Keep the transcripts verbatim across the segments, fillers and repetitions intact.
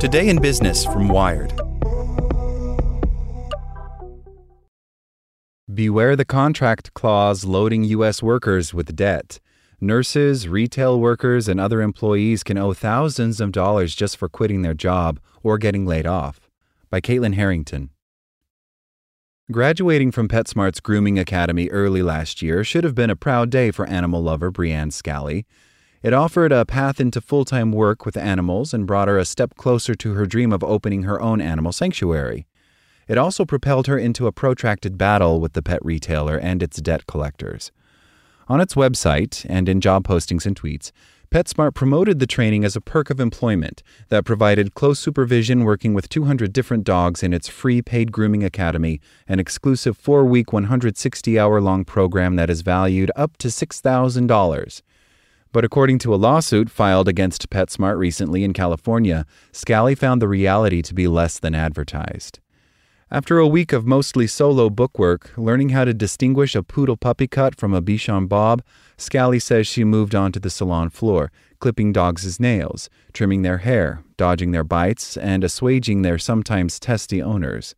Today in Business from Wired. Beware the contract clause loading U S workers with debt. Nurses, retail workers, and other employees can owe thousands of dollars just for quitting their job or getting laid off. By Caitlin Harrington. Graduating from PetSmart's Grooming Academy early last year should have been a proud day for animal lover Breanne Scally. It offered a path into full-time work with animals and brought her a step closer to her dream of opening her own animal sanctuary. It also propelled her into a protracted battle with the pet retailer and its debt collectors. On its website and in job postings and tweets, PetSmart promoted the training as a perk of employment that provided close supervision working with two hundred different dogs in its free paid grooming academy, an exclusive four-week, one hundred sixty hour long program that is valued up to six thousand dollars. But according to a lawsuit filed against PetSmart recently in California, Scally found the reality to be less than advertised. After a week of mostly solo bookwork, learning how to distinguish a poodle puppy cut from a Bichon Bob, Scally says she moved onto the salon floor, clipping dogs' nails, trimming their hair, dodging their bites, and assuaging their sometimes testy owners.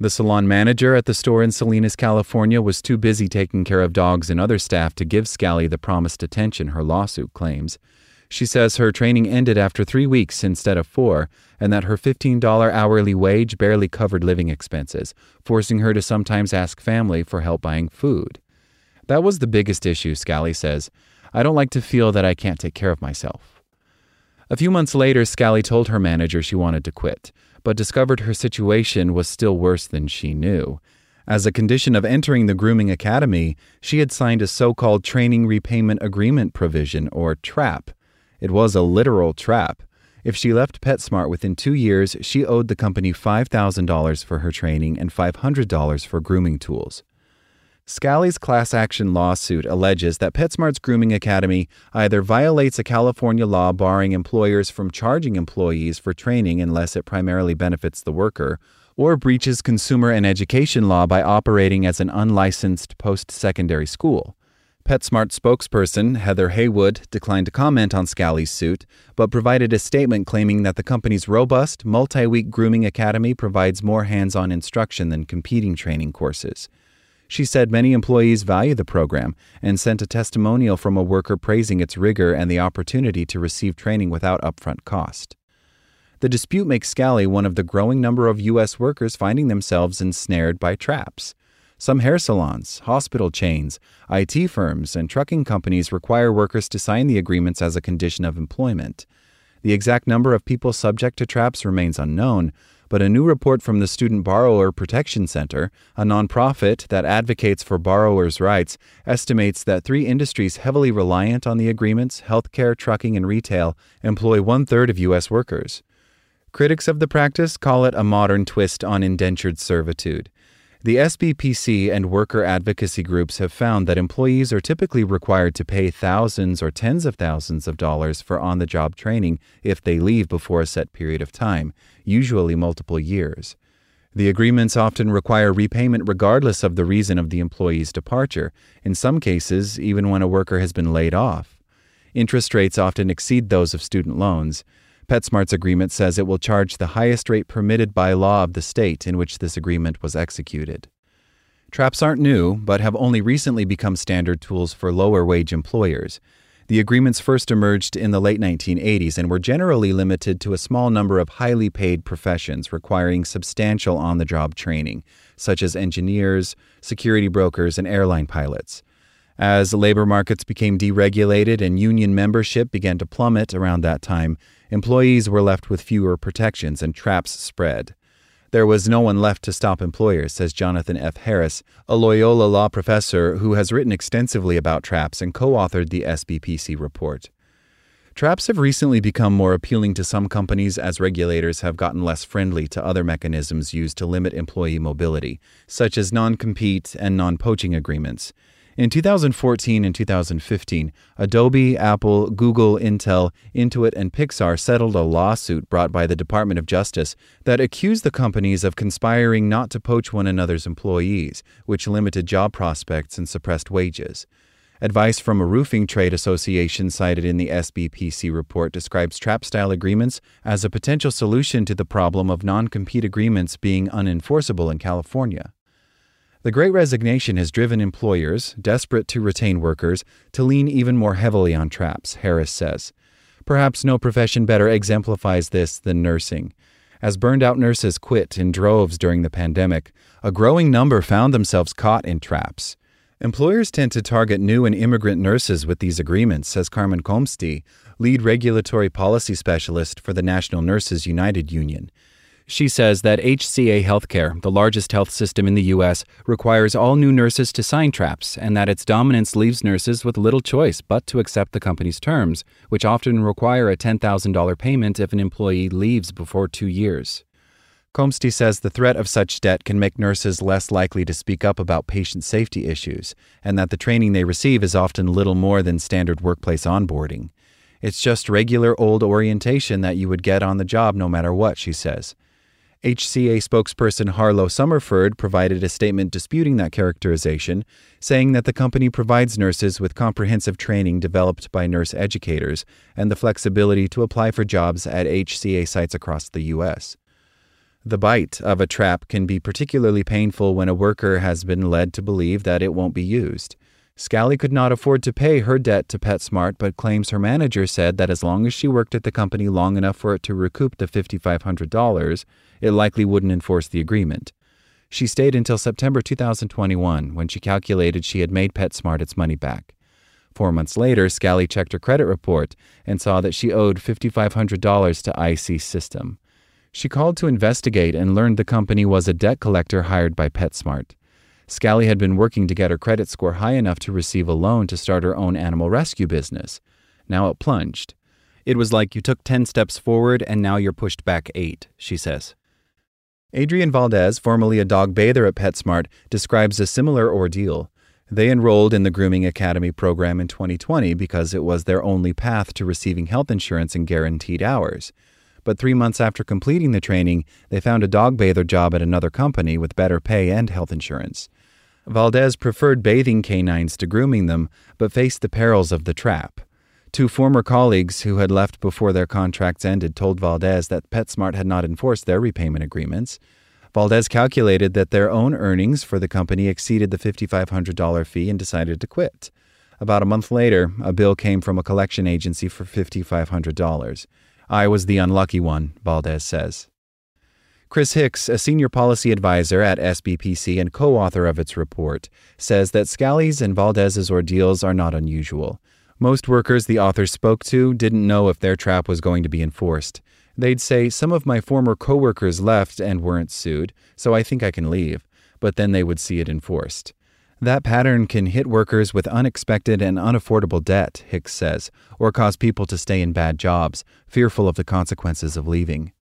The salon manager at the store in Salinas, California, was too busy taking care of dogs and other staff to give Scally the promised attention her lawsuit claims. She says her training ended after three weeks instead of four, and that her fifteen dollars hourly wage barely covered living expenses, forcing her to sometimes ask family for help buying food. That was the biggest issue, Scally says. I don't like to feel that I can't take care of myself. A few months later, Scally told her manager she wanted to quit, but discovered her situation was still worse than she knew. As a condition of entering the grooming academy, she had signed a so-called Training Repayment Agreement provision, or TRAP. It was a literal trap. If she left PetSmart within two years, she owed the company five thousand dollars for her training and five hundred dollars for grooming tools. Scally's class action lawsuit alleges that PetSmart's Grooming Academy either violates a California law barring employers from charging employees for training unless it primarily benefits the worker, or breaches consumer and education law by operating as an unlicensed post-secondary school. PetSmart spokesperson Heather Haywood declined to comment on Scally's suit, but provided a statement claiming that the company's robust, multi-week grooming academy provides more hands-on instruction than competing training courses. She said many employees value the program and sent a testimonial from a worker praising its rigor and the opportunity to receive training without upfront cost. The dispute makes Scally one of the growing number of U S workers finding themselves ensnared by traps. Some hair salons, hospital chains, I T firms, and trucking companies require workers to sign the agreements as a condition of employment. The exact number of people subject to traps remains unknown, but a new report from the Student Borrower Protection Center, a nonprofit that advocates for borrowers' rights, estimates that three industries heavily reliant on the agreements, healthcare, trucking, and retail, employ one-third of U S workers. Critics of the practice call it a modern twist on indentured servitude. The S B P C and worker advocacy groups have found that employees are typically required to pay thousands or tens of thousands of dollars for on-the-job training if they leave before a set period of time, usually multiple years. The agreements often require repayment regardless of the reason of the employee's departure, in some cases even when a worker has been laid off. interest rates often exceed those of student loans. PetSmart's agreement says it will charge the highest rate permitted by law of the state in which this agreement was executed. TRAPs aren't new, but have only recently become standard tools for lower-wage employers. The agreements first emerged in the late nineteen eighties and were generally limited to a small number of highly paid professions requiring substantial on-the-job training, such as engineers, security brokers, and airline pilots. As labor markets became deregulated and union membership began to plummet around that time, employees were left with fewer protections and TRAPs spread. There was no one left to stop employers, says Jonathan F. Harris, a Loyola law professor who has written extensively about TRAPs and co-authored the S B P C report. TRAPs have recently become more appealing to some companies as regulators have gotten less friendly to other mechanisms used to limit employee mobility, such as non-compete and non-poaching agreements. In two thousand fourteen and two thousand fifteen, Adobe, Apple, Google, Intel, Intuit, and Pixar settled a lawsuit brought by the Department of Justice that accused the companies of conspiring not to poach one another's employees, which limited job prospects and suppressed wages. Advice from a roofing trade association cited in the S B P C report describes TRAP-style agreements as a potential solution to the problem of non-compete agreements being unenforceable in California. The Great Resignation has driven employers, desperate to retain workers, to lean even more heavily on TRAPs, Harris says. Perhaps no profession better exemplifies this than nursing. As burned-out nurses quit in droves during the pandemic, a growing number found themselves caught in TRAPs. Employers tend to target new and immigrant nurses with these agreements, says Carmen Comsti, lead regulatory policy specialist for the National Nurses United Union. She says that H C A Healthcare, the largest health system in the U S, requires all new nurses to sign TRAPs and that its dominance leaves nurses with little choice but to accept the company's terms, which often require a ten thousand dollars payment if an employee leaves before two years. Comsti says the threat of such debt can make nurses less likely to speak up about patient safety issues and that the training they receive is often little more than standard workplace onboarding. It's just regular old orientation that you would get on the job no matter what, she says. H C A spokesperson Harlow Summerford provided a statement disputing that characterization, saying that the company provides nurses with comprehensive training developed by nurse educators and the flexibility to apply for jobs at H C A sites across the U S. The bite of a TRAP can be particularly painful when a worker has been led to believe that it won't be used. Scally could not afford to pay her debt to PetSmart, but claims her manager said that as long as she worked at the company long enough for it to recoup the five thousand five hundred dollars, it likely wouldn't enforce the agreement. She stayed until September two thousand twenty-one, when she calculated she had made PetSmart its money back. Four months later, Scally checked her credit report and saw that she owed five thousand five hundred dollars to I C System. She called to investigate and learned the company was a debt collector hired by PetSmart. Scally had been working to get her credit score high enough to receive a loan to start her own animal rescue business. Now it plunged. It was like you took ten steps forward and now you're pushed back eight, she says. Adrian Valdez, formerly a dog bather at PetSmart, describes a similar ordeal. They enrolled in the Grooming Academy program in twenty twenty because it was their only path to receiving health insurance and guaranteed hours. But three months after completing the training, they found a dog bather job at another company with better pay and health insurance. Valdez preferred bathing canines to grooming them, but faced the perils of the TRAP. Two former colleagues who had left before their contracts ended told Valdez that PetSmart had not enforced their repayment agreements. Valdez calculated that their own earnings for the company exceeded the five thousand five hundred dollars fee and decided to quit. About a month later, a bill came from a collection agency for five thousand five hundred dollars. I was the unlucky one, Valdez says. Chris Hicks, a senior policy advisor at S B P C and co-author of its report, says that Scally's and Valdez's ordeals are not unusual. Most workers the author spoke to didn't know if their TRAP was going to be enforced. They'd say, some of my former co-workers left and weren't sued, so I think I can leave, but then they would see it enforced. That pattern can hit workers with unexpected and unaffordable debt, Hicks says, or cause people to stay in bad jobs, fearful of the consequences of leaving.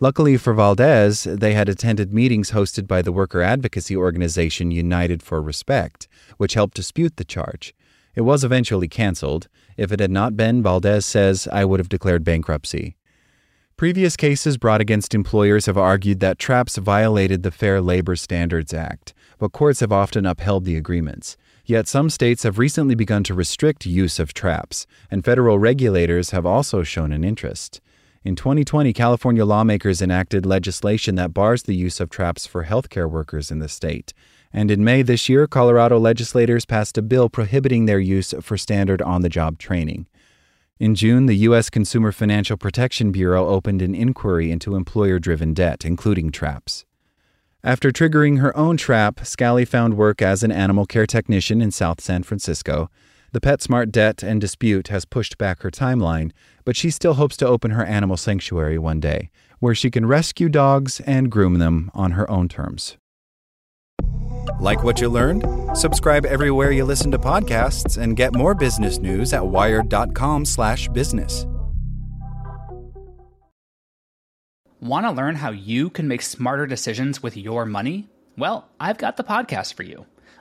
Luckily for Valdez, they had attended meetings hosted by the worker advocacy organization United for Respect, which helped dispute the charge. It was eventually canceled. If it had not been, Valdez says, I would have declared bankruptcy. Previous cases brought against employers have argued that TRAPs violated the Fair Labor Standards Act, but courts have often upheld the agreements. Yet some states have recently begun to restrict use of traps, and federal regulators have also shown an interest. In twenty twenty, California lawmakers enacted legislation that bars the use of traps for healthcare workers in the state. And in May this year, Colorado legislators passed a bill prohibiting their use for standard on-the-job training. In June, the U S Consumer Financial Protection Bureau opened an inquiry into employer-driven debt, including traps. After triggering her own trap, Scally found work as an animal care technician in South San Francisco. The PetSmart debt and dispute has pushed back her timeline, but she still hopes to open her animal sanctuary one day, where she can rescue dogs and groom them on her own terms. Like what you learned? Subscribe everywhere you listen to podcasts and get more business news at wired dot com slash business. Want to learn how you can make smarter decisions with your money? Well, I've got the podcast for you.